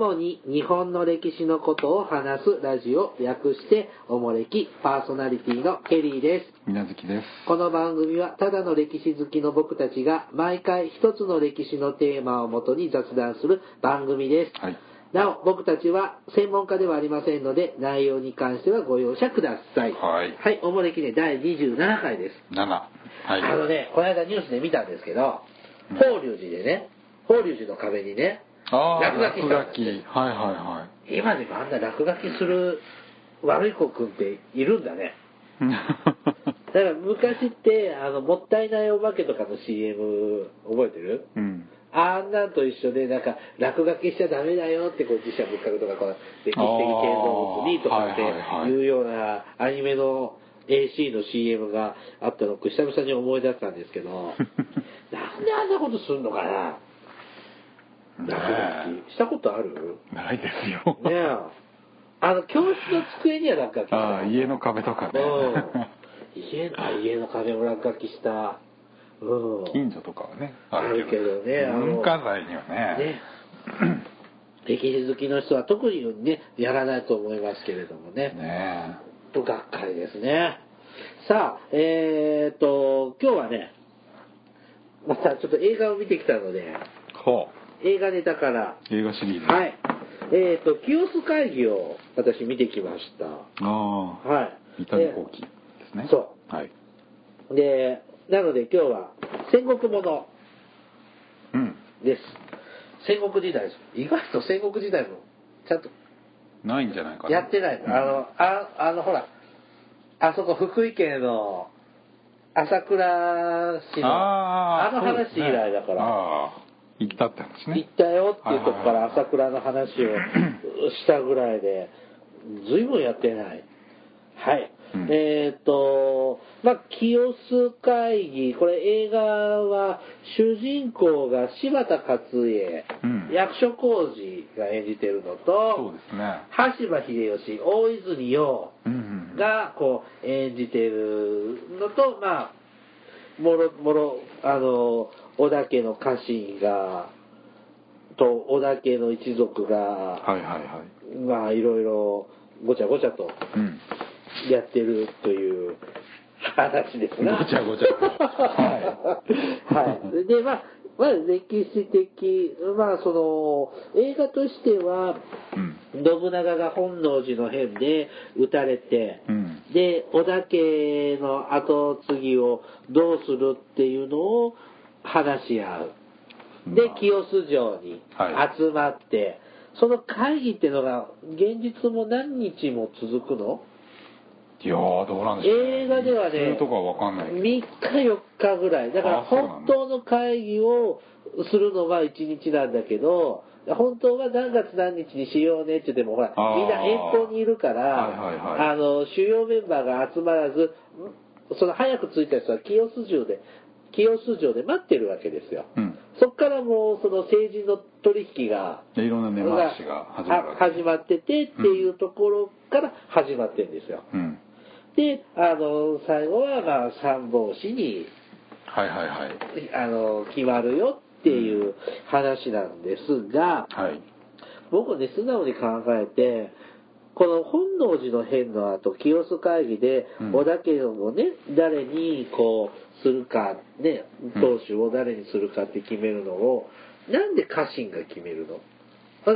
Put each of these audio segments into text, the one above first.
主に日本の歴史のことを話すラジオ、略しておもれき、パーソナリティのケリーです。みなずきです。この番組はただの歴史好きの僕たちが毎回一つの歴史のテーマをもとに雑談する番組です。はい、なお僕たちは専門家ではありませんので内容に関してはご容赦ください。はい。はい、おもれきね第27回です。7。はい。この間ニュースで見たんですけど、法隆寺でね、法隆寺の壁にね。落書きしたんです。はいはいはい。今でもあんな落書きする悪い子くんっているんだね。だから昔ってもったいないお化けとかの CM 覚えてる？うん。あんなんと一緒でなんか落書きしちゃダメだよってこう自社仏閣とかこう歴史的建造物にとかっていうようなアニメの AC の CM があったのを久々に思い出したんですけど、なんであんなことするのかな。落書きしたことある？ないですよ。ねえ、教室の机には落書きした。ああ、家の壁とかね。家の壁も落書きした。うん。近所とかはね。あるけどね。文化財にはね。ね。歴史好きの人は特にねやらないと思いますけれどもね。ねえ。とがっかりですね。さあ、今日はね、またちょっと映画を見てきたので。ほう。映画ネタから映画シリーズ、はい、清須会議を私見てきました。ああ、はい。三谷幸喜ですね。そう。はい。で、なので今日は戦国ものです。戦国時代です。意外と戦国時代もちゃんとないんじゃないかな。やってない。ほら、あそこ福井県の朝倉市のあの話以来だから。あ、行ったって話ね。行ったよっていうとこから朝倉の話をしたぐらいで、随分やってない。はい。うん、まあ、清須会議、これ映画は主人公が柴田勝家、役所広司が演じてるのと、そうですね、羽柴秀吉、大泉洋がこう演じてるのと、まあ、もろ、織田家の家臣がと織田家の一族が、はいはいはい、まあいろいろごちゃごちゃとやってるという話ですな。ごちゃごちゃ。はい。はい。でまあ歴史的、まあその映画としては、信長が本能寺の変で撃たれて、で織田家の後継ぎをどうするっていうのを話し合う。で、清洲城に集まって、はい、その会議っていうのが現実も何日も続くの？いやー、どうなんでしょうね。映画ではね、3日4日ぐらい。だから本当の会議をするのは1日なんだけど、本当は何月何日にしようねって言っても、ほら、みんな遠方にいるから、はいはいはい、主要メンバーが集まらず、その早く着いた人は清洲城で待ってるわけですよ、そこからもうその政治の取引がいろんな根回しが始まっててっていうところから始まってるんですよ、で最後はまあ三法師に、はいはいはい、決まるよっていう話なんですが、はい、僕ね素直に考えてこの本能寺の変の後清須会議で織田家をね、誰にこうするかね当主を誰にするかって決めるのを、なんで家臣が決めるの？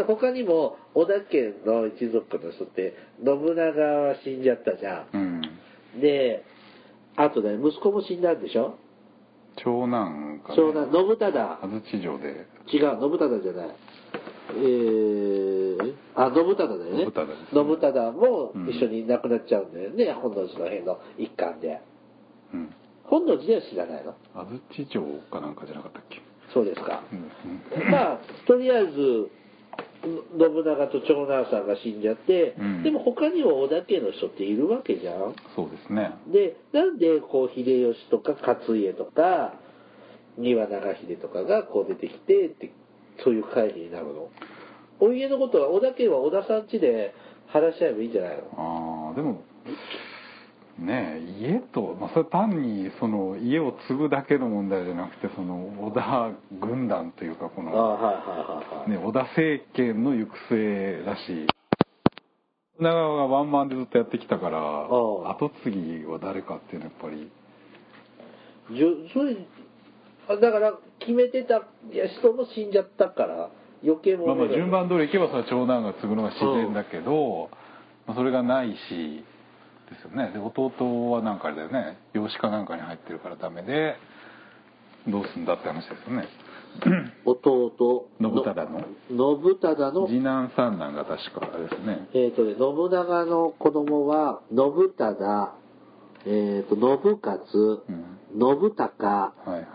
他にも織田家の一族の人って信長は死んじゃったじゃん、であとね息子も死んだんでしょ？長男か、ね、長男信忠、安土城で違う信忠じゃない、信忠だよね。信忠も一緒に亡くなっちゃうんだよね、本能寺の変の一環で、本能寺では知らないの？安土城かなんかじゃなかったっけ？そうですか、まあとりあえず信長と長男さんが死んじゃって、でも他にも織田家の人っているわけじゃん。そうですね。でなんでこう秀吉とか勝家とか丹羽長秀とかがこう出てきてってそういう会議になるの？お家のことは織田家は織田さん家で話し合えばいいんじゃないの？ああでもね、家と、まあ、それ単にその家を継ぐだけの問題じゃなくて、その織田軍団というか、このね、織田政権の行く末だし、長尾がワンマンでずっとやってきたから、後継ぎは誰かっていうのはやっぱりだから決めてた人も死んじゃったから余計も、まあ、順番通りいけばその長男が継ぐのが自然だけど、まあ、それがないしですよね。で弟はなんかあれだよね、養子かなんかに入ってるからダメでどうすんだって話ですよね。弟信忠の次男三男が確かですね。信長の子供は信忠、信勝、信孝、はいはい、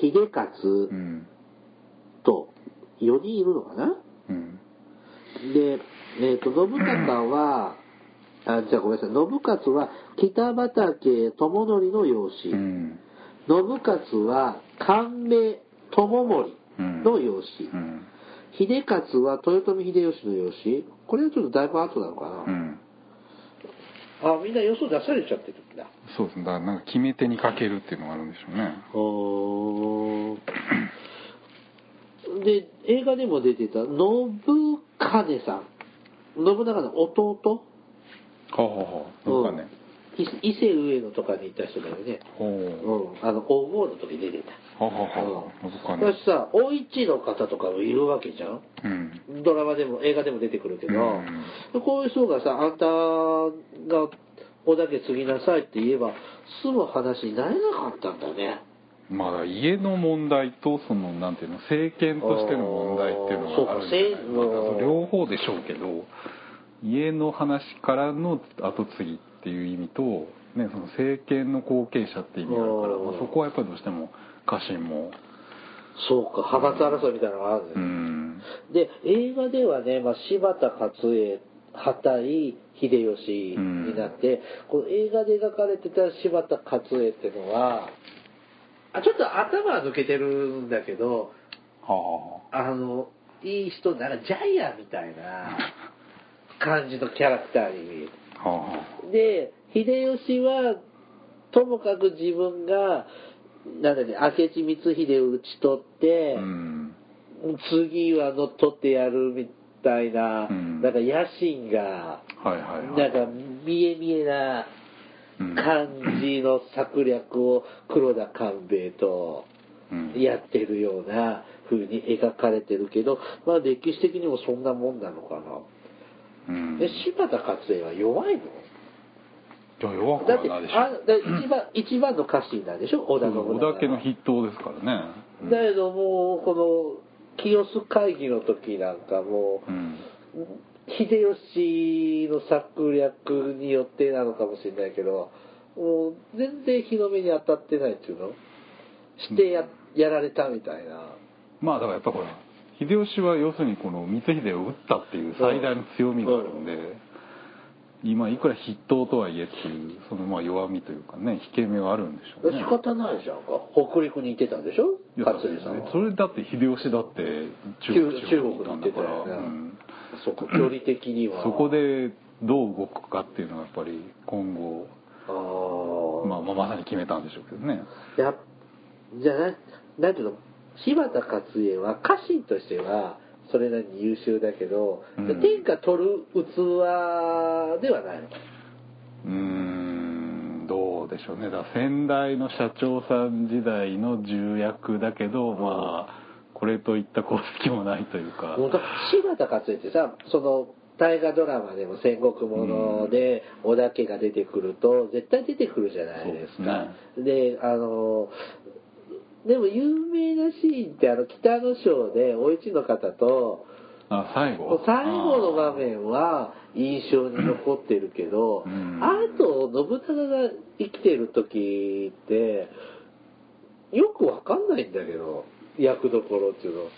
秀勝、と4人いるのかな、で、信孝はあ、じゃあごめんなさい、信勝は北畠友則の養子、信勝は神明友盛の養子、秀勝は豊臣秀吉の養子、これはちょっとだいぶ後なのかな、あ、みんな予想出されちゃってるんだ。そうですね。だからなんか決め手に欠けるっていうのがあるんでしょうね。で、映画でも出てた信金さん、信長の弟。伊勢上野とかに行った人だよね。あの黄金の時に出てた。そしてさ、お市の方とかもいるわけじゃん。ドラマでも映画でも出てくるけど、こういう人がさ、あんたが織田家継ぎなさいって言えば済む話になれなかったんだね。まあ家の問題とそのなんていうの、政権としての問題っていうのがあるんじゃない。両方でしょうけど、家の話からの後継ぎっていう意味と、ね、その政権の後継者って意味があるから、まあ、そこはやっぱりどうしても家臣もそうか、派閥争いみたいなのがあるんです、で映画ではね、まあ、柴田勝家、畑井秀吉になって、この映画で描かれてた柴田勝家っていうのはちょっと頭は抜けてるんだけど、あのいい人、なんかジャイアンみたいな感じのキャラクターに見える。で秀吉はともかく自分がなんだ、ね、明智光秀を討ち取って、次は乗っ取ってやるみたいな、なんか野心が、なんか見え見えな感じの策略を黒田官兵衛とやってるような風に描かれてるけど、まあ歴史的にもそんなもんなのかな。柴田勝家は弱いの？弱くはないでしょ。だって一番の家臣なんでしょ、織田信長。織田家の筆頭ですからね。だけどもうこの清須会議の時なんかもう、秀吉の策略によってなのかもしれないけど、もう全然日の目に当たってないっていうのしてやられたみたいな。まあだからやっぱこれ秀吉は要するにこの光秀を討ったっていう最大の強みがあるんで、今いくら筆頭とはいえっていうそのまあ弱みというかね、引け目はあるんでしょうね。仕方ないじゃんか、北陸に行ってたんでしょ勝家さんは。それだって秀吉だって中国に行ってたよね、そこ距離的にはそこでどう動くかっていうのはやっぱり今後まさに決めたんでしょうけどね。じゃあなんていうの、柴田勝家は家臣としてはそれなりに優秀だけど、天下取る器ではないのか。どうでしょうね。だから先代の社長さん時代の重役だけど、まあこれといった功績もないというか。柴田勝家ってさ、その大河ドラマでも戦国もので織田家が出てくると絶対出てくるじゃないですか。そうですね。ででも有名なシーンって北の章でお市の方と最後の場面は印象に残ってるけど、あと信長が生きてる時ってよくわかんないんだけど、役どころっていうの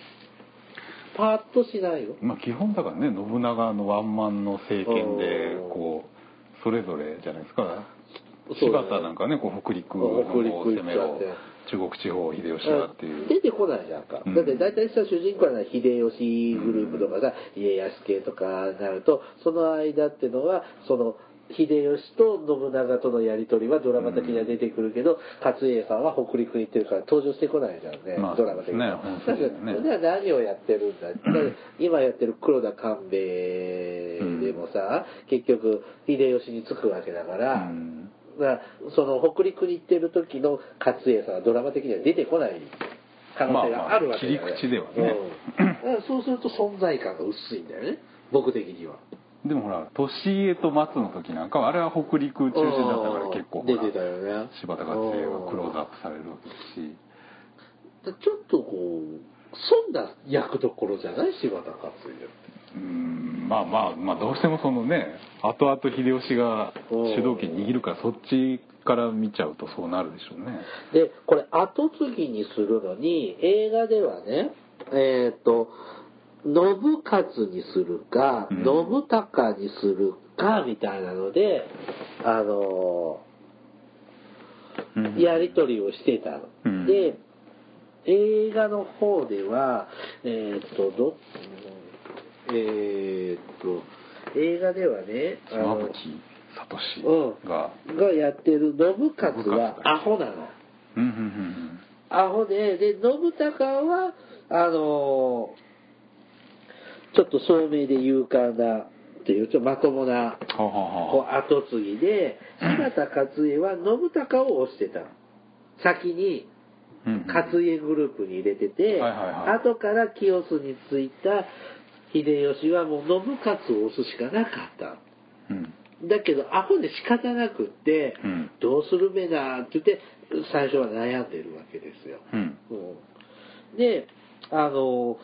パッとしないよ。まあ基本だからね、信長のワンマンの政権でこうそれぞれじゃないですか。柴田なんかね、こう北陸の攻めを中国地方秀吉だっていう出てこないじゃんか、だって大体さ主人公は秀吉グループとかさ、家康系とかになるとその間ってのはその秀吉と信長とのやり取りはドラマ的には出てくるけど、勝家さんは北陸に行ってるから登場してこないじゃんね、まあ、ドラマ的には。そうですね。だから、それでは何をやってるんだ。今やってる黒田官兵衛でもさ、結局秀吉につくわけだから、その北陸に行ってる時の勝家さんはドラマ的には出てこない可能性があるわけだよね。まあ、切り口ではね。そうすると存在感が薄いんだよね、僕的には。でもほら年江と松の時なんかはあれは北陸中心だったから結構出てたよね。柴田勝家がクローズアップされるわけし、ちょっとこうそんな役どころじゃない柴田勝家。まあどうしてもそのね、後々秀吉が主導権握るからそっちから見ちゃうとそうなるでしょうね。でこれ後継ぎにするのに映画ではね、信勝にするか信孝にするかみたいなので、やり取りをしてたの、で映画の方では映画ではね、島吹聡がやってる信勝はアホなの、アホで、で信孝はちょっと聡明で勇敢なっていうちょっとまともな後継ぎで、柴田勝家は信孝を推してた、先に勝家グループに入れてて、後から清須についた秀吉はもう信勝を推すしかなかった、だけどアホで仕方なくって、どうするべなって言って最初は悩んでるわけですよ、でそ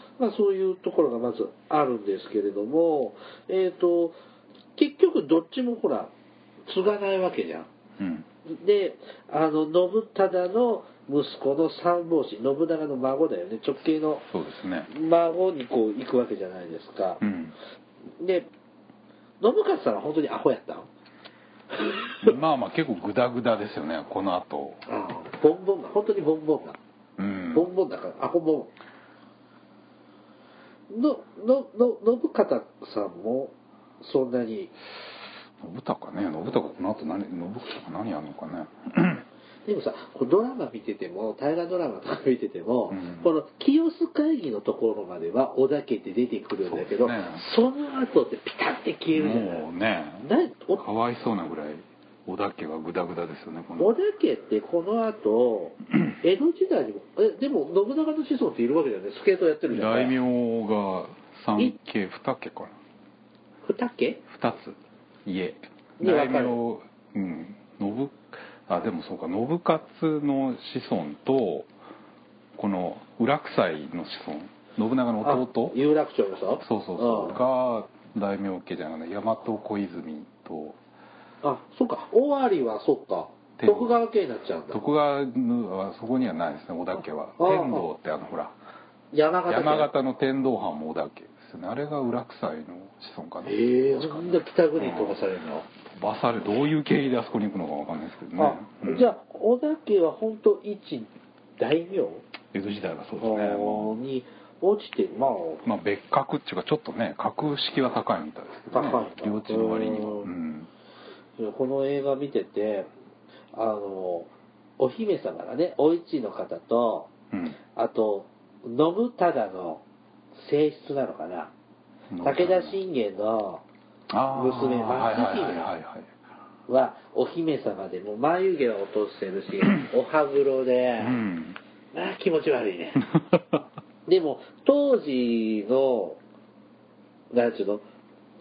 ういうところがまずあるんですけれども、結局どっちもほら継がないわけじゃん、で信忠の息子の三法師、信長の孫だよね、直系の孫にこう行くわけじゃないですか、で信勝さんは本当にアホやったのまあ結構グダグダですよね、この後ボンボンが本当にボンボンだからアホボンの信方さんもそんなに信孝このあと信孝何やるのかねでもさ、ドラマ見てても大河ドラマとか見てても、この清須会議のところまでは織田家って出てくるんだけど その後ってピタッて消えるじゃないもうね、かわいそうなぐらい織田家はグダグダですよね。織田家ってこの後江戸時代にもでも信長の子孫っているわけだよね、スケートやってるじゃん。大名が3家2家かな、2家2つ家大名、でもそうか、信勝の子孫とこの裏草井の子孫、信長の弟有楽町の人、そうが大名家じゃない、大和小泉と、あ、そうか、尾張はそうか徳川家になっちゃうんだ。徳川はそこにはないですね、織田家は。天道ってほら山形の天道藩も織田家ですね、あれが裏草井の子孫かな。そんな北国に飛ばされるの、飛ばされる、どういう経緯であそこに行くのかわかんないですけどね。じゃあ織田家は本当一大名、江戸時代はそうですね、に落ちて、まあ別格っていうかちょっとね格式は高いみたいですけどね、領地の割には。この映画見ててお姫様がね、お市の方と、あと信忠の正室なのかな、武田信玄の娘松姫はお姫様で、もう眉毛は落としてるしお歯黒で、まあ気持ち悪いねでも当時のなんていうの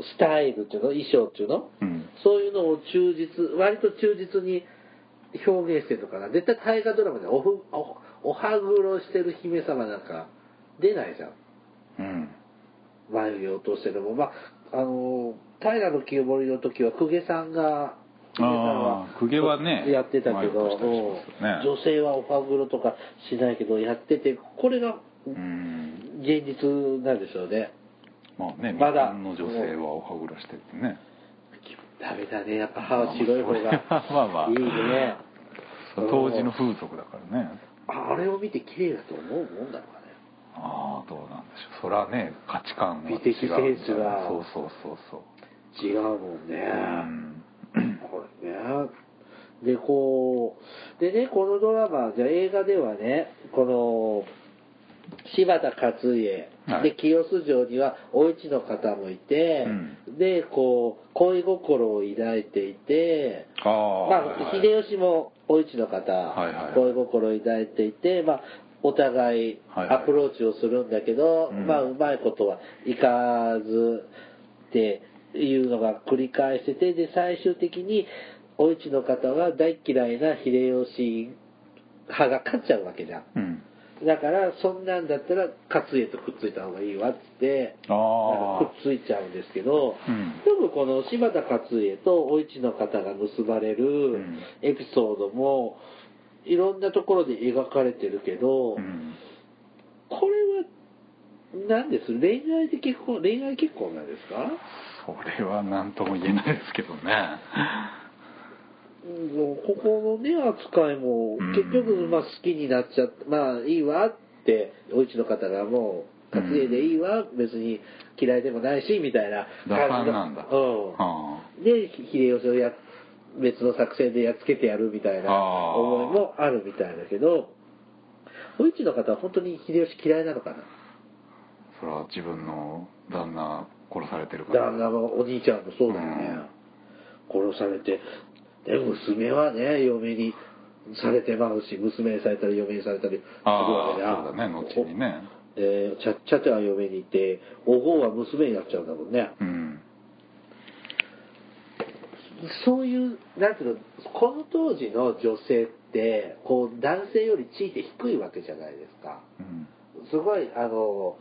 スタイルっていうの、衣装っていうの、そういうのを割と忠実に表現してるのかな。絶対大河ドラマでお歯黒してる姫様なんか出ないじゃん、眉毛を落としてるも、平清盛の時は公家さんはねやってたけど、女性はお歯黒とかしないけどやってて、これが現実なんでしょうね。まだの女性はお歯黒してってね、ダメだね、やっぱ歯は白い方がいいね当時の風俗だからね。あれを見て綺麗だと思うもんだろうかね。どうなんでしょう、そらね価値観が違う、美的センスが違うもんね。で、こう、でね、このドラマ、じゃ映画ではね、この、柴田勝家、はい、で、清洲城にはお市の方もいて、うん、で、こう、恋心を抱いていて、あ、まあ、はいはい、秀吉もお市の方、はいはいはい、恋心を抱いていて、まあ、お互いアプローチをするんだけど、はいはい、まあ、うまいことはいかずっていうのが繰り返してて、で、最終的に、お市の方は大嫌いな秀吉派が勝っちゃうわけじゃん、うん、だからそんなんだったら勝家とくっついた方がいいわっつってくっついちゃうんですけど、うん、でもこの柴田勝家とお市の方が結ばれるエピソードもいろんなところで描かれてるけど、うん、これは何です？恋愛で結婚、恋愛結婚なんですか？それは何とも言えないですけどねここのね扱いも結局まあ好きになっちゃって、まあいいわってお市の方がもう勝家でいいわ、別に嫌いでもないしみたいな感じなんだ、うん、で秀吉を別の作戦でやっつけてやるみたいな思いもあるみたいだけど、お市の方は本当に秀吉嫌いなのかな。それは自分の旦那殺されてるから、旦那もお兄ちゃんもそうだよね、うん、殺されてで娘はね嫁にされてまうし、娘にされたり嫁にされたりするわけだ。そうだね、後にね、ちゃっちゃては嫁にいて、おごうは娘になっちゃうんだもんね、うん、そういうなんていうの、この当時の女性ってこう男性より地位って低いわけじゃないですか、うん、すごいあの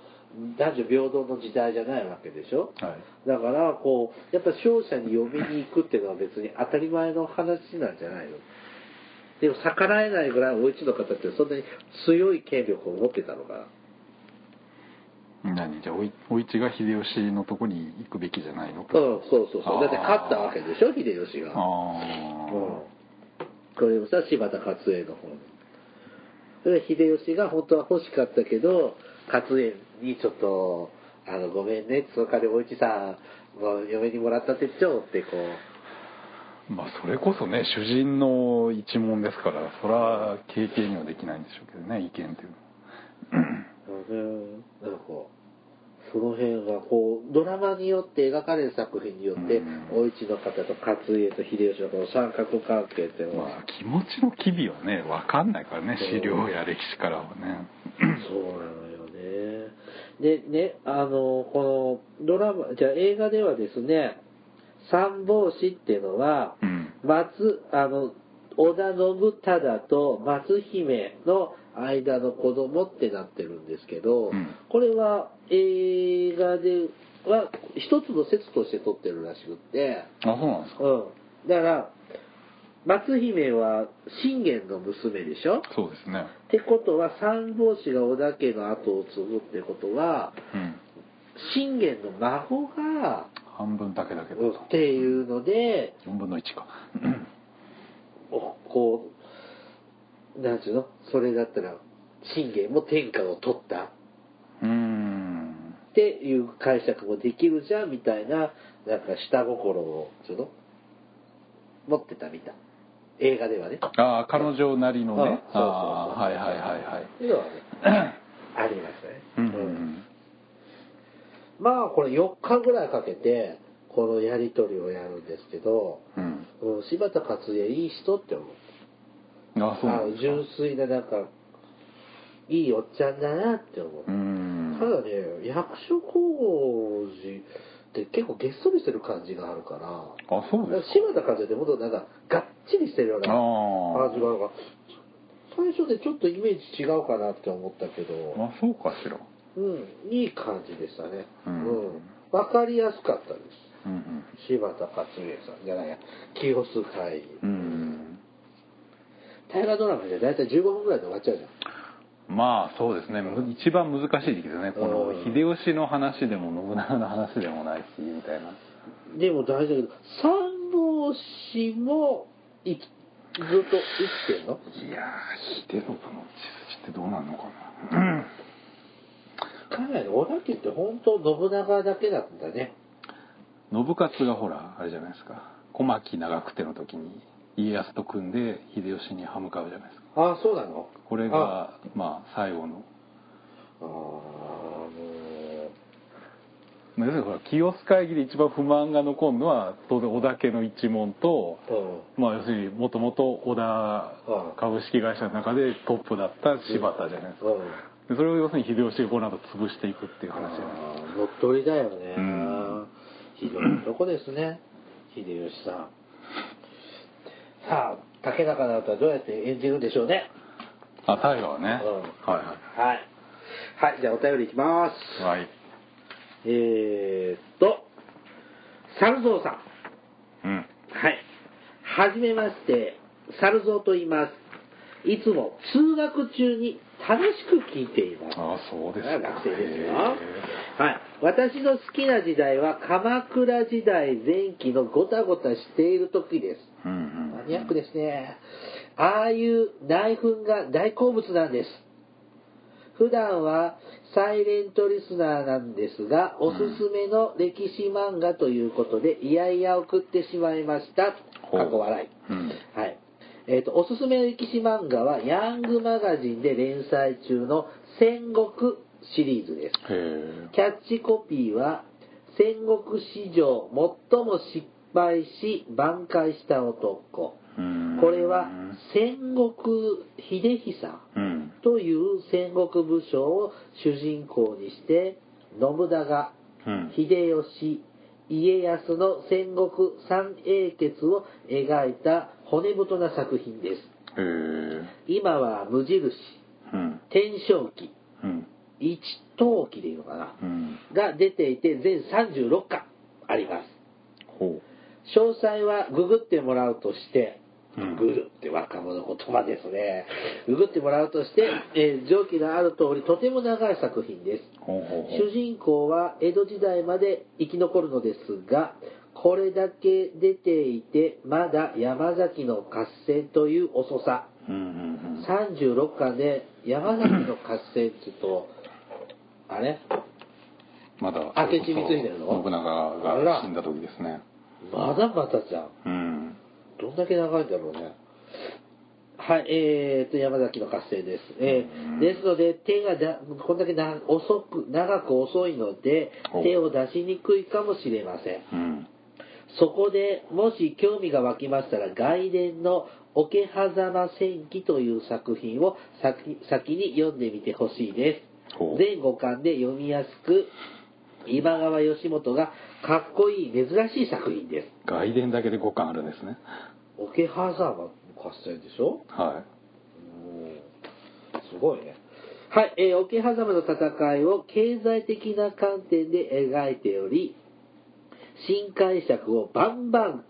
男女平等の時代じゃないわけでしょ、はい、だからこうやっぱ商社に嫁に行くっていうのは別に当たり前の話なんじゃないの。でも逆らえないぐらいお市の方ってそんなに強い権力を持ってたのかな。何じゃあお市が秀吉のとこに行くべきじゃないのか、うん、そうそうそう、だって勝ったわけでしょ秀吉が、あ、うん、これもさ柴田勝家の方に秀吉が本当は欲しかったけど勝家にちょっとあのごめんね、その代わりお市さんの嫁にもらった手帳ってこう、まあそれこそね主人の一門ですから、それは経験にはできないんでしょうけどね、意見っていうのは。なんかその辺がこうドラマによって描かれる作品によって、うん、お市の方と勝家と秀吉のこの三角関係っていうのは、まあ、気持ちの機微はね分かんないからね、資料や歴史からはねそうなのよね。でね、このドラマじゃあ映画ではですね、三法師っていうのは、うん、織田信忠と松姫の間の子供ってなってるんですけど、うん、これは映画では一つの説として撮ってるらしくって。あ、そうなんですか、うん、だから松姫は信玄の娘でしょ。そうですね。ってことは三法師が織田家の後を継ぐってことは、うん、信玄の孫が半分だけだけどっていうので、うん、4分の1かこうなんていうの、それだったら信玄も天下を取ったっていう解釈もできるじゃんみたいな、なんか下心をちょっと持ってたみたい。映画ではね。ああ、彼女なりのね。ああ、はいはいはいはい。っていうのはね、ありましたね。うんうん、まあこれ4日ぐらいかけてこのやり取りをやるんですけど、うん、柴田勝家いい人って思う。あ、そうなんですか。純粋ななんかいいおっちゃんだなって思う。うん、ただね、役所広司で結構げっそりしてる感じがあるから、あ、そうですか。柴田勝家ってもっとなんかがっちりしてるような感じがあるから、最初でちょっとイメージ違うかなって思ったけど、あ、そうかしら。うん、いい感じでしたね。うん、うん、分かりやすかったです。うんうん、柴田勝家さんじゃないや、清須会議。うん、大河ドラマでだいたい15分ぐらいで終わっちゃうじゃん。まあそうですね、一番難しい時期ですね、この秀吉の話でも信長の話でもないしみたいな。でも大事だけど三法師もずっと生きてんの。いやー、秀信の血筋ってどうなんのかな。かなり織田家って本当信長だけなんだね。信雄がほらあれじゃないですか、小牧長久手の時に家康と組んで秀吉に歯向かうじゃないですか。ああ、そうなの。これがまあ最後の、ああ、要するにほら清須会議で一番不満が残るのは当然織田家の一門と、うん、まあ要するにもともと織田株式会社の中でトップだった柴田じゃないですか、うんうん、でそれを要するに秀吉がこの後潰していくっていう話じゃないですか。乗っ取りだよね、うん、ひどいとこですね秀吉さん。さあ竹中直人はどうやって演じるんでしょうね。あ、大河はね、うん、はいはいはいはい。じゃあお便りいきます。はい、猿蔵さん、うん、はい、はじめまして猿蔵と言います。いつも通学中に楽しく聞いています。ああ、そうですか。学生ですよ、はい、私の好きな時代は鎌倉時代前期のゴタゴタしている時です、うんうんうん、マニアックですね。ああいう内紛が大好物なんです。普段はサイレントリスナーなんですが、おすすめの歴史漫画ということで、いやいや送ってしまいました。過去笑い。うん、はい。おすすめの歴史漫画は、ヤングマガジンで連載中の戦国シリーズです。キャッチコピーは、戦国史上最も失敗し、挽回した男。これは戦国秀久という戦国武将を主人公にして信長、秀吉、家康の戦国三英傑を描いた骨太な作品です。今は無印、天正記、一等記でいうのかな、が出ていて全36巻あります。詳細はググってもらうとして、グルって若者言葉ですね。ググってもらうとして、上記がある通りとても長い作品です。主人公は江戸時代まで生き残るのですが、これだけ出ていてまだ山崎の合戦という遅さ、36巻で山崎の合戦って言うとあれまだ明智光秀の信長が死んだ時ですね。まだまだじゃん、うん、どんだけ長いんだろうね。はい、山崎の合戦です、ですので手がこんだけ長く遅いので手を出しにくいかもしれません、うん、そこでもし興味が湧きましたら外伝の桶狭間戦記という作品を 先に読んでみてほしいです。全5巻で読みやすく今川義元がかっこいい珍しい作品です。外伝だけで5巻あるんですね。桶狭間合戦でしょ。はい、すごいね。はい、桶狭間の戦いを経済的な観点で描いており、新解釈をバンバン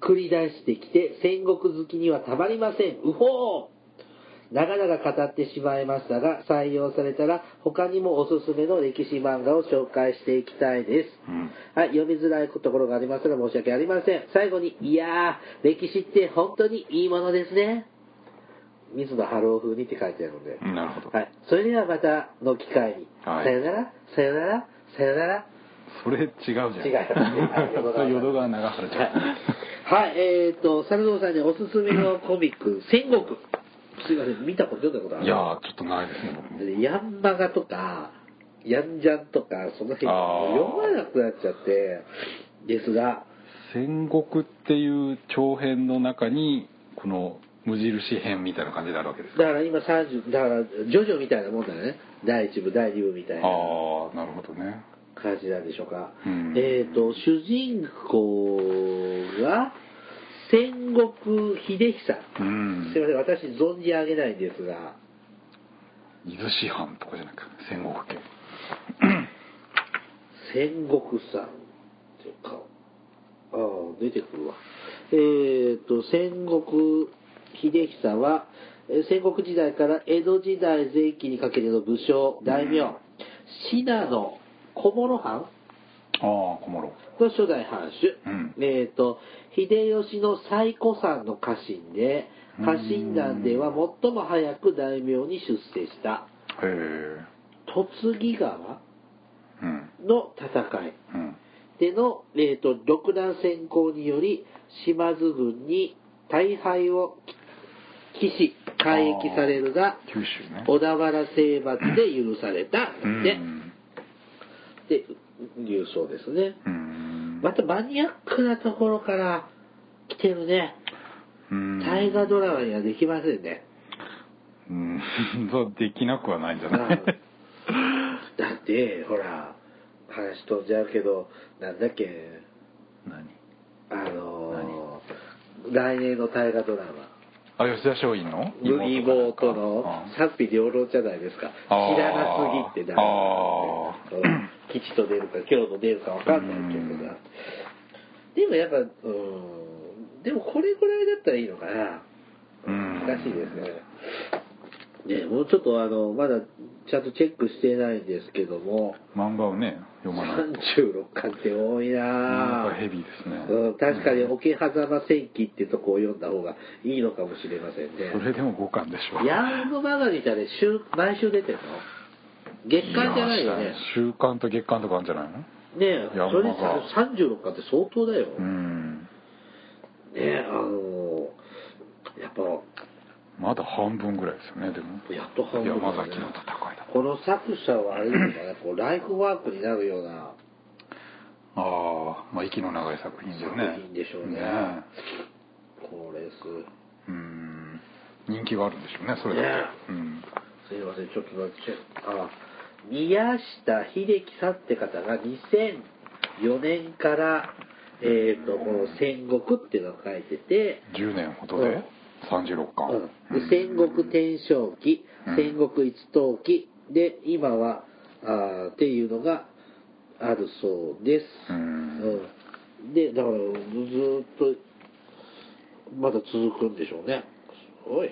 繰り出してきて戦国好きにはたまりません。うほー。長々語ってしまいましたが、採用されたら他にもおすすめの歴史漫画を紹介していきたいです、はい、読みづらいところがありましたら申し訳ありません。最後に、いやー歴史って本当にいいものですね、水野晴郎風にって書いてあるので、なるほど、はい、それではまたの機会に、はい、さよならさよならさよなら。それ違うじゃん。違う淀川流されちゃう。はい、猿蔵さんにおすすめのコミック戦国、すいません、見たこと読んだことある？いやーちょっとないですね。ヤンマガとかヤンジャンとかその辺読まなくなっちゃってですが、戦国っていう長編の中にこの無印編みたいな感じであるわけですか。だから今30だからジョジョみたいなもんだよね。第1部第2部みたいな。ああ、なるほどね。感じなんでしょうか。主人公が戦国秀久、すいません私存じ上げないんですが、伊豆師範とかじゃなく戦国家戦国さんっていうか、ああ出てくるわ。戦国秀久は戦国時代から江戸時代前期にかけての武将大名、信濃小諸藩、ああ、小諸の初代藩主、秀吉の最古参の家臣で、家臣団では最も早く大名に出世した戸次川の戦いでの、独断専行により島津軍に大敗を起し改易されるが、ね、小田原征伐で許されたってで流送ですね。うん、またマニアックなところから来てるね。大河ドラマにはできませんね。うん、できなくはないんじゃない。だってほら話飛んじゃうけど、なんだっけ、来年の大河ドラマ、あ、吉田松陰の妹の賛否両論じゃないですか。知らなすぎって誰だって、吉と出るか京と出るか分かんないけどな。でもやっぱ、でもこれぐらいだったらいいのかな。難しいですね。ね、もうちょっとまだちゃんとチェックしてないんですけども、漫画をね読まない36巻って多いなぁ。ヘビーですね、うん、確かに桶狭間戦記ってとこを読んだ方がいいのかもしれませんね。それでも5巻でしょ。ヤングマガジンって毎週出てるの？月刊じゃないよね。週刊と月刊とかあるんじゃないのね。え、それで36巻って相当だよ。うん、ねえ、やっぱまだ半分ぐらいですよね。でもやっと半分、ね、山崎の戦いだ。この作者はあれですかね、こうライフワークになるようなまあ、息の長い作品ですよね。作品でしょう ねこれです。人気があるんでしょうね、それだけ、ね。すいません、ちょっと待って。宮下秀樹さんって方が2004年からこの戦国っていうのを書いてて、10年ほどで、36巻、で戦国天正期、戦国一統期で今はっていうのがあるそうです。でだからずっとまだ続くんでしょうね。すごい。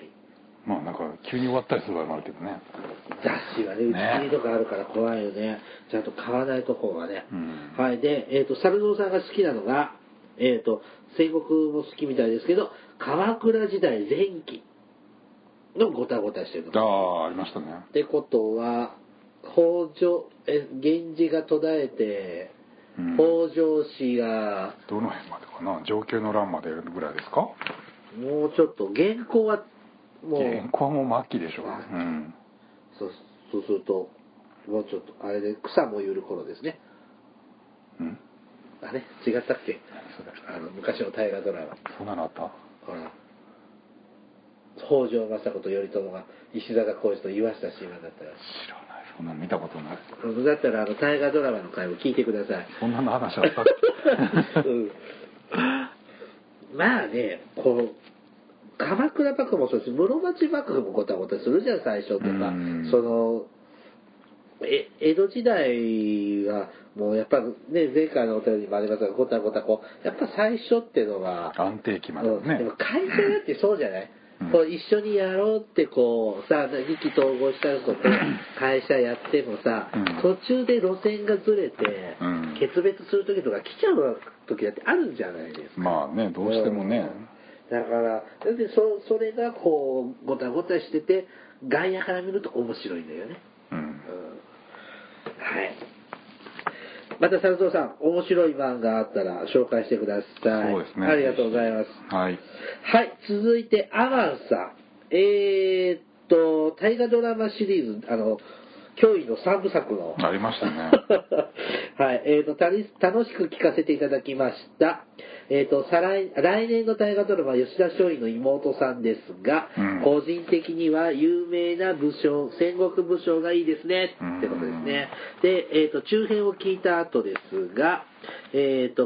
まあなんか急に終わったりする場合もあるけどね。雑誌はね、うちにとかあるから怖いよね。ちゃんと買わないとこはね。はい。で、猿蔵さんが好きなのが、戦国も好きみたいですけど、鎌倉時代前期のごたごたしてるの。ああ、ありましたね。ってことは、源氏が途絶えて、北条氏が、どの辺までかな、承久の乱までぐらいですか。もうちょっと、現行は、もう末期でしょう。そうするともうちょっとあれで草もゆる頃ですね。あれ違ったっけ？昔の大河ドラマ。そんなのあった？ほら、北条政子と頼朝が石坂浩二と岩下志麻だったら。知らない。そんなの見たことない。だったら大河ドラマの回を聞いてください。そんなの話あったっけ？まあね、こう。鎌倉幕府もそうです。室町幕府もごたごたするじゃん、最初とか。その江戸時代はもうやっぱね、前回のお便りにもありますが、ごたごたこうやっぱ最初ってのは安定期までね、でも会社だってそうじゃない。こう一緒にやろうってこうさ、意気投合したこと会社やってもさ、途中で路線がずれて、決別する時とか来ちゃう時だってあるんじゃないですか。まあね、どうしてもね。だからでそれがこうごたごたしてて外野から見ると面白いんだよね。はい。また猿蔵さん、面白い漫画あったら紹介してください。そうですね。ありがとうございます。はい。はい、続いてアマンさん。大河ドラマシリーズ驚異の3部作のありましたね。はい、楽しく聞かせていただきました。来年の大河ドラマ吉田松陰の妹さんですが、個人的には有名な武将、戦国武将がいいですねってことですね。で、中編を聞いた後ですが、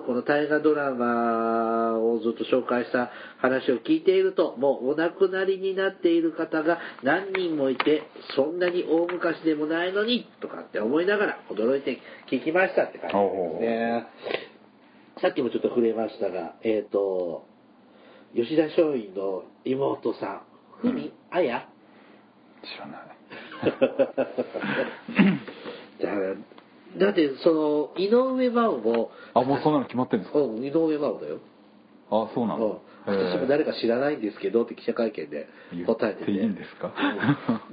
この大河ドラマをずっと紹介した話を聞いていると、もうお亡くなりになっている方が何人もいて、そんなに大昔でもないのにとかって思いながら驚いて聞きましたって感じですね。さっきもちょっと触れましたが、吉田松陰の妹さん、文彩、知らない。だってその井上真央も、あ、もうそんなの決まってるんですか。井上真央だよ。あ、そうなの。私も誰か知らないんですけどって記者会見で答えてて。いいんですか。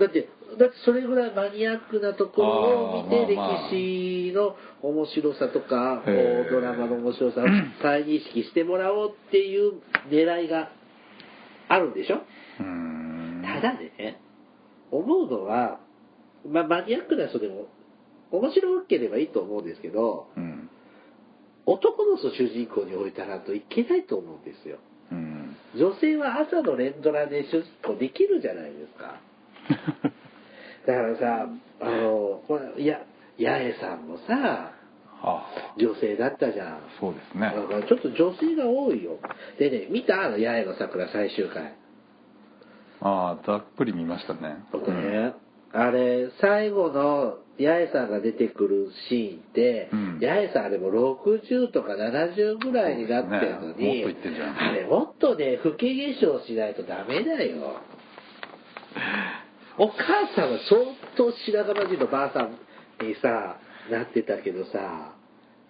だってそれぐらいマニアックなところを見て、歴史の面白さとかドラマの面白さを再認識してもらおうっていう狙いがあるんでしょ。ただね、思うのは、まあ、マニアックな人でも面白ければいいと思うんですけど、うん、男の人主人公に置いたらといけないと思うんですよ、うん、女性は朝の連ドラで主人公できるじゃないですかだからさ、いや、八重さんもさ、女性だったじゃん。そうですね。だからちょっと女性が多いよ。でね、見たあの八重の桜最終回。ああ、ざっくり見ましたね。僕ね、うん、あれ最後の八重さんが出てくるシーンって、うん、八重さんあれも60とか70ぐらいになってるのに、ね、もっと言ってるじゃん。あれもっとね、老け化粧しないとダメだよ。お母さんは相当白髪人のばあさんにさなってたけどさ、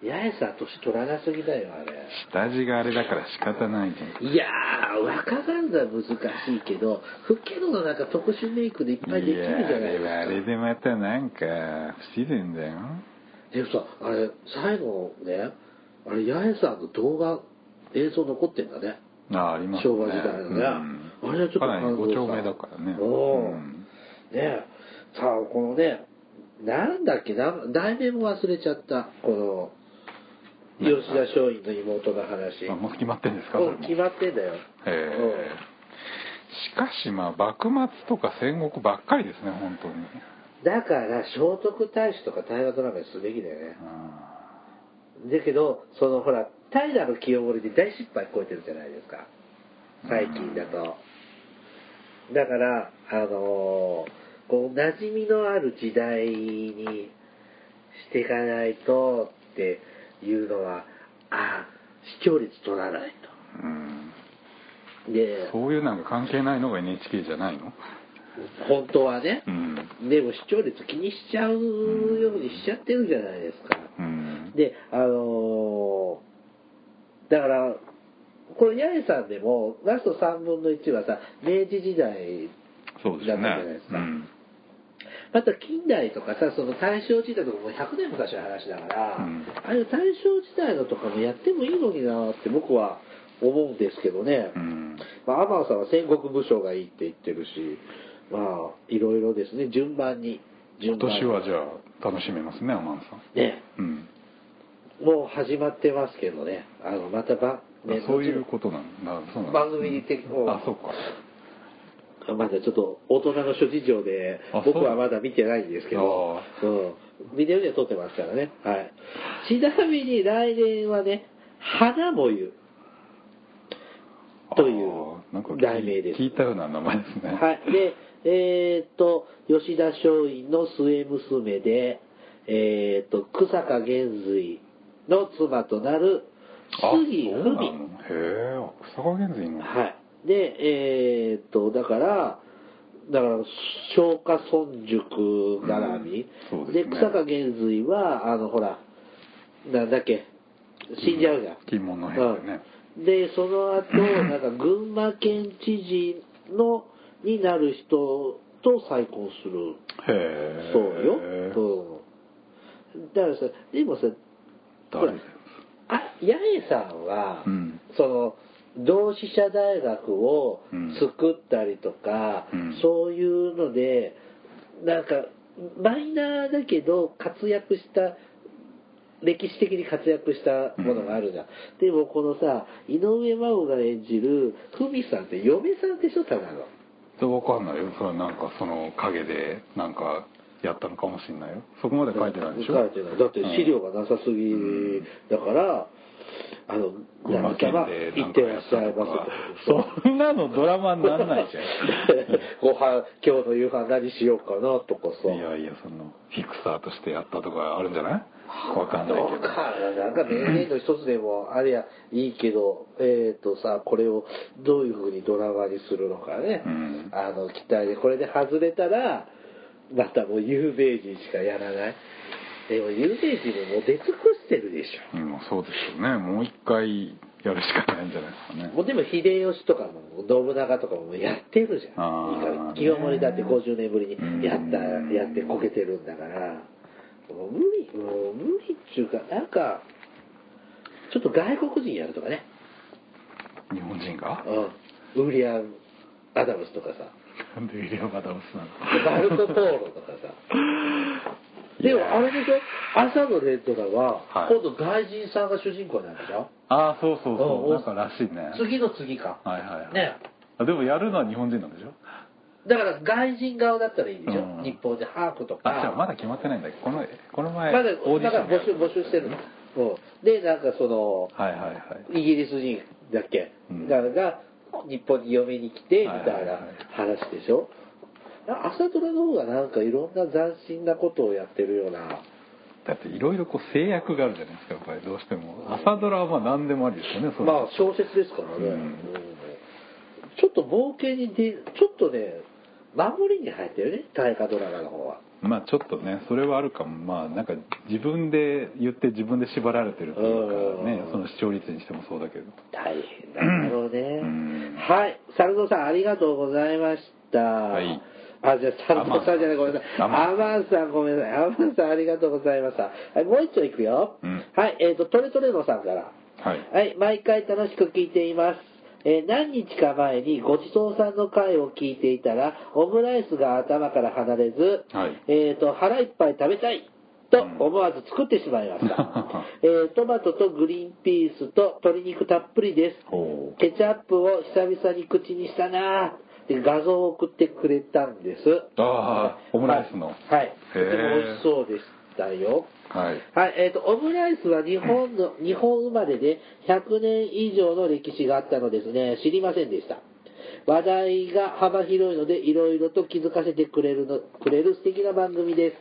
八重さん年取らなすぎだよ。あれ下地があれだから仕方ないじゃん。いやー、若旦那難しいけど、老けるのなんか特殊メイクでいっぱいできるじゃないですか。あれでまたなんか不自然だよ。でもさ、あれ最後ね、あれ八重さんの動画映像残ってんだね。ありますね。昭和時代のね、うん、あれはちょっと感動した。かなり5丁目だからね。うん、ね、さあこのね、なんだっけ、題名も忘れちゃった。この吉田松陰の妹の話。もう決まってんですか？もう決まってんだよ。へえ。しかしまあ幕末とか戦国ばっかりですね、本当に。だから聖徳太子とか大河ドラマにすべきだよね。だけどそのほら平清盛で大失敗超えてるじゃないですか、最近だと。だからこう馴染みのある時代にしていかないとっていうのは、あ、視聴率取らないと、うん、でそういうなんか関係ないのが NHK じゃないの本当はね、うん、でも視聴率気にしちゃうようにしちゃってるじゃないですか、うん、でだからこの八重さんでもラスト3分の1はさ、明治時代そうですね、だったじゃないですか、うん、また近代とかさ、その大正時代とかも100年昔の話だから、うん、ああいう大正時代のとかもやってもいいのになって僕は思うんですけどね、うん、まあ、天野さんは戦国武将がいいって言ってるし、まあいろいろですね、順番に今年はじゃあ楽しめますね、天野さんね、うん、もう始まってますけどね、またそういうことなんだ、そうなん、番組にて、うん、あ、そうか、まだちょっと大人の諸事情で僕はまだ見てないんですけど、うん、ビデオで撮ってますからね、はい、ちなみに来年はね、花もゆという題名です。聞いたような名前ですね、はい、で、吉田松陰の末娘で、久坂玄瑞の妻となる杉文。へえ、久坂玄瑞の、はい、で、だから松下村塾絡み、うん、 で、ね、で久坂玄瑞はほらなんだっけ、死んじゃうじゃん、金門の変でね、うん、でその後なんか群馬県知事のになる人と再婚する。へえ、そうよ、うん、だからさ、でもさ、ほら八重さんは、うん、その同志社大学を作ったりとか、うん、そういうのでなんかマイナーだけど活躍した、歴史的に活躍したものがあるじゃん、うん、でもこのさ、井上真央が演じる文さんって嫁さんでしょ、ただの。分かんないよ、それはなんかその陰でなんかやったのかもしれないよ。そこまで書いてないでしょ。書いてない。だって資料がなさすぎ、うん、だから群馬県で行ってらっしゃいます。そんなのドラマにならないじゃんご飯、今日の夕飯何しようかなとかさ、いやいや、そのフィクサーとしてやったとかあるんじゃない、分かんないけど、なんか名言の一つでもあれやいいけど、さ、これをどういうふうにドラマにするのかね、うん、期待で、これで外れたらまたもう有名人しかやらない。でも有名人も出尽くしてるでしょ。うん、そうですよね。もう一回やるしかないんじゃないですかね。もうでも秀吉とかも信長とかもやってるじゃん。あ、清盛だって50年ぶりにやってこけてるんだから、もう無理っていうか、なんかちょっと外国人やるとかね。日本人が？うん。ウィリアムアダムスとかさ、なんでウィリアム・アダムスなの、マルコ・ポーロとかさでもあれでしょ、朝のレッドラは、はい、今度外人さんが主人公なんでしょ。ああそうそうそう、なんからしいね、次の次か、はいはいはい、ね、でもやるのは日本人なんでしょ。だから外人側だったらいいでしょ、うん、日本でハークとか。あ、じゃあまだ決まってないんだけど、この前まだオーディション募集してるの、うん、でなんかその、はいはいはい、イギリス人だっけ、うん、が日本に嫁に来てみたいな話でしょ。朝ドラの方がなんかいろんな斬新なことをやってるような。だっていろいろこう制約があるじゃないですか、やっぱりどうしても、うん、朝ドラはまあ何でもありですよね。まあ小説ですからね、うんうん、ちょっと冒険にでちょっとね守りに入ってるね、大河ドラマの方は。まあちょっとねそれはあるかも。まあなんか自分で言って自分で縛られてるというかね、その視聴率にしてもそうだけど大変なんだろうね、うん、はい、猿蔵さんありがとうございました、はい、あ、じゃあ猿蔵さんじゃない、ごめんなさい、アマンさん、ごめんなさい、アマンさんありがとうございました、はい、もう一丁いくよ、うん、はい、トレトレのさんから、はい、はい、毎回楽しく聞いています。何日か前にごちそうさんの回を聞いていたらオムライスが頭から離れず、はい、腹いっぱい食べたいと思わず作ってしまいました、うんトマトとグリーンピースと鶏肉たっぷりです。ケチャップを久々に口にしたなって画像を送ってくれたんです。あ、オムライスの、はい、とても美味しそうでしたよ。はいはい、オムライスは日本生まれで100年以上の歴史があったのですね。知りませんでした。話題が幅広いのでいろいろと気づかせてくれる素敵な番組です。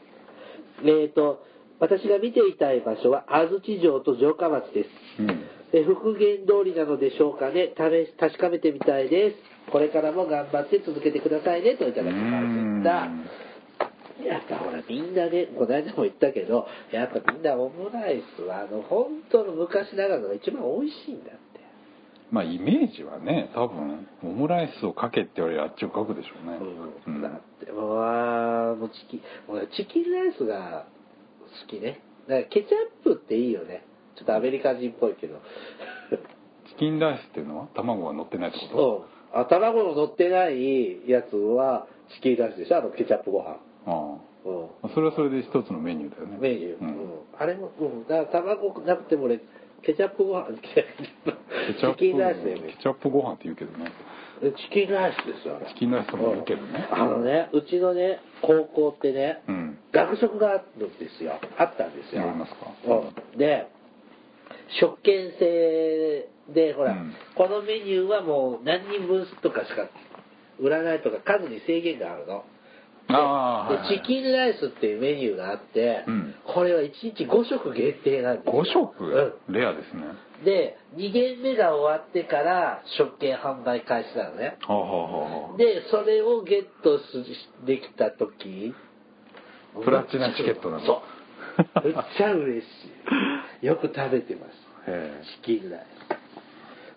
私が見ていたい場所は安土城と城下町です、うん、復元通りなのでしょうかね。確かめてみたいです。これからも頑張って続けてくださいねといただきました。やっぱほらみんなね、この間も言ったけど、やっぱみんなオムライスは本当の昔ながらのが一番美味しいんだって。まあイメージはね、多分オムライスをかけって言われるあっちをかくでしょうね、うんうん、だってもうチキンライスが好きね。だからケチャップっていいよね、ちょっとアメリカ人っぽいけどチキンライスっていうのは卵が乗ってないってこと。あ、卵の乗ってないやつはチキンライスでしょ、ケチャップご飯。ああ、うん、それはそれで一つのメニューだよね、メニュー、うんうん、あれも、うん、だから卵なくても俺ケチャップご飯チキンライスで、ね、ケチャップご飯って言うけどね、チキンライスですよ。チキンライスも言うけどね、うん、うちのね高校ってね、うん、学食があるんですよ、あったんですよ。ありますか、うん、で食券制でほら、うん、このメニューはもう何人分とかしか売らないとか数に制限があるので、はいはい、チキンライスっていうメニューがあって、うん、これは1日5食限定なんですよ。5食、うん、レアですね。で2限目が終わってから食券販売開始なのね。ははは。でそれをゲットできた時プラチナチケットなの。そうめっちゃ嬉しいよく食べてます。チキンライ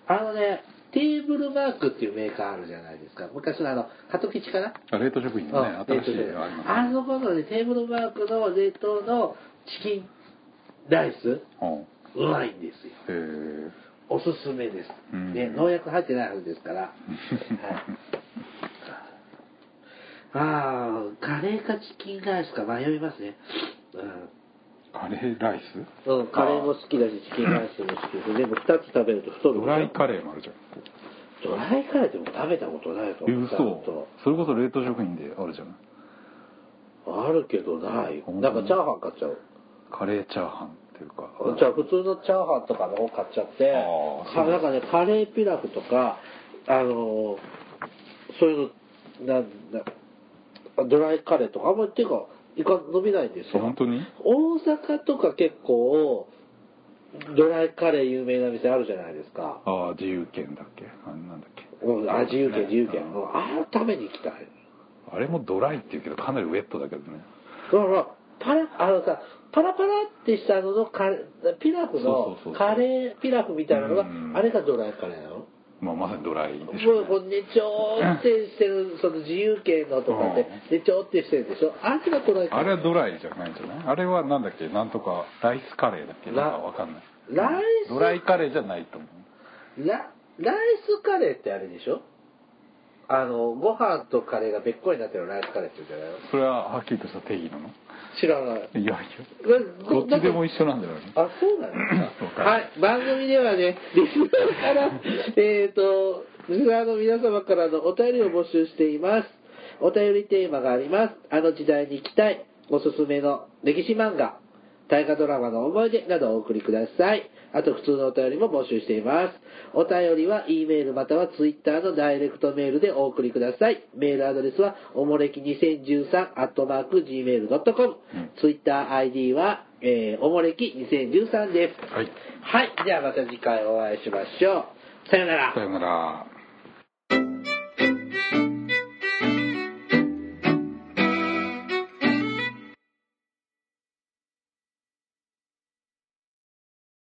ステーブルマークっていうメーカーあるじゃないですか。昔のカトキチかな、冷凍食品のね、新しいのあります、ね、あのものでテーブルマークの冷凍のチキンライス、うまいんですよ。へえ、おすすめです、うんね、農薬入ってないはずですから、はい、ああ、カレーかチキンライスか迷いますね、うん、カレーライス、うん、カレーも好きだしチキンライスも好きです。でも2つ食べると太る。ドライカレーもあるじゃん。ドライカレーでも食べたことないと思った。それこそ冷凍食品であるじゃない。あるけどない、なんかチャーハン買っちゃう。カレーチャーハンっていうか、じゃあ普通のチャーハンとかの方買っちゃって、なんかねカレーピラフとかそういうのドライカレーとかあんまりっていうかいか伸びないんですよ。本当に大阪とか結構ドライカレー有名な店あるじゃないですか。ああ、自由軒だっけ、あれなんだっけ、うん、あ、自由軒、自由軒、あれを食べに行きたい。あれもドライっていうけどかなりウェットだけどね。だからパラパラってしたののピラフのカレーピラフみたいなのが、あれがドライカレーなの。まあ、まさにドライでしょうね。もう寝ちょーってしてる、その自由形のとかで寝ちょーってしてるでしょ。あれがドライ。あれはドライじゃないんじゃない。あれはなんだっけ、なんとかライスカレーだっけ、なんかわかんない。ライスドライカレーじゃないと思う。ライスカレーってあれでしょ、ご飯とカレーがべっこりになってるライスカレーって言うじゃないの。それははっきりとした定義なの？知らない。いやいや、どっちでも一緒なんだよね。あ、そうなの。はい、番組ではね、リスナーからリスナーの皆様からのお便りを募集しています。お便りテーマがあります。あの時代に行きたい、おすすめの歴史漫画、大河ドラマの思い出などお送りください。あと普通のお便りも募集しています。お便りは E メールまたは Twitter のダイレクトメールでお送りください。メールアドレスはおもれき2013@gmail.com、TwitterID は、おもれき2013です。はい。はい。ではまた次回お会いしましょう。さよなら。さよなら。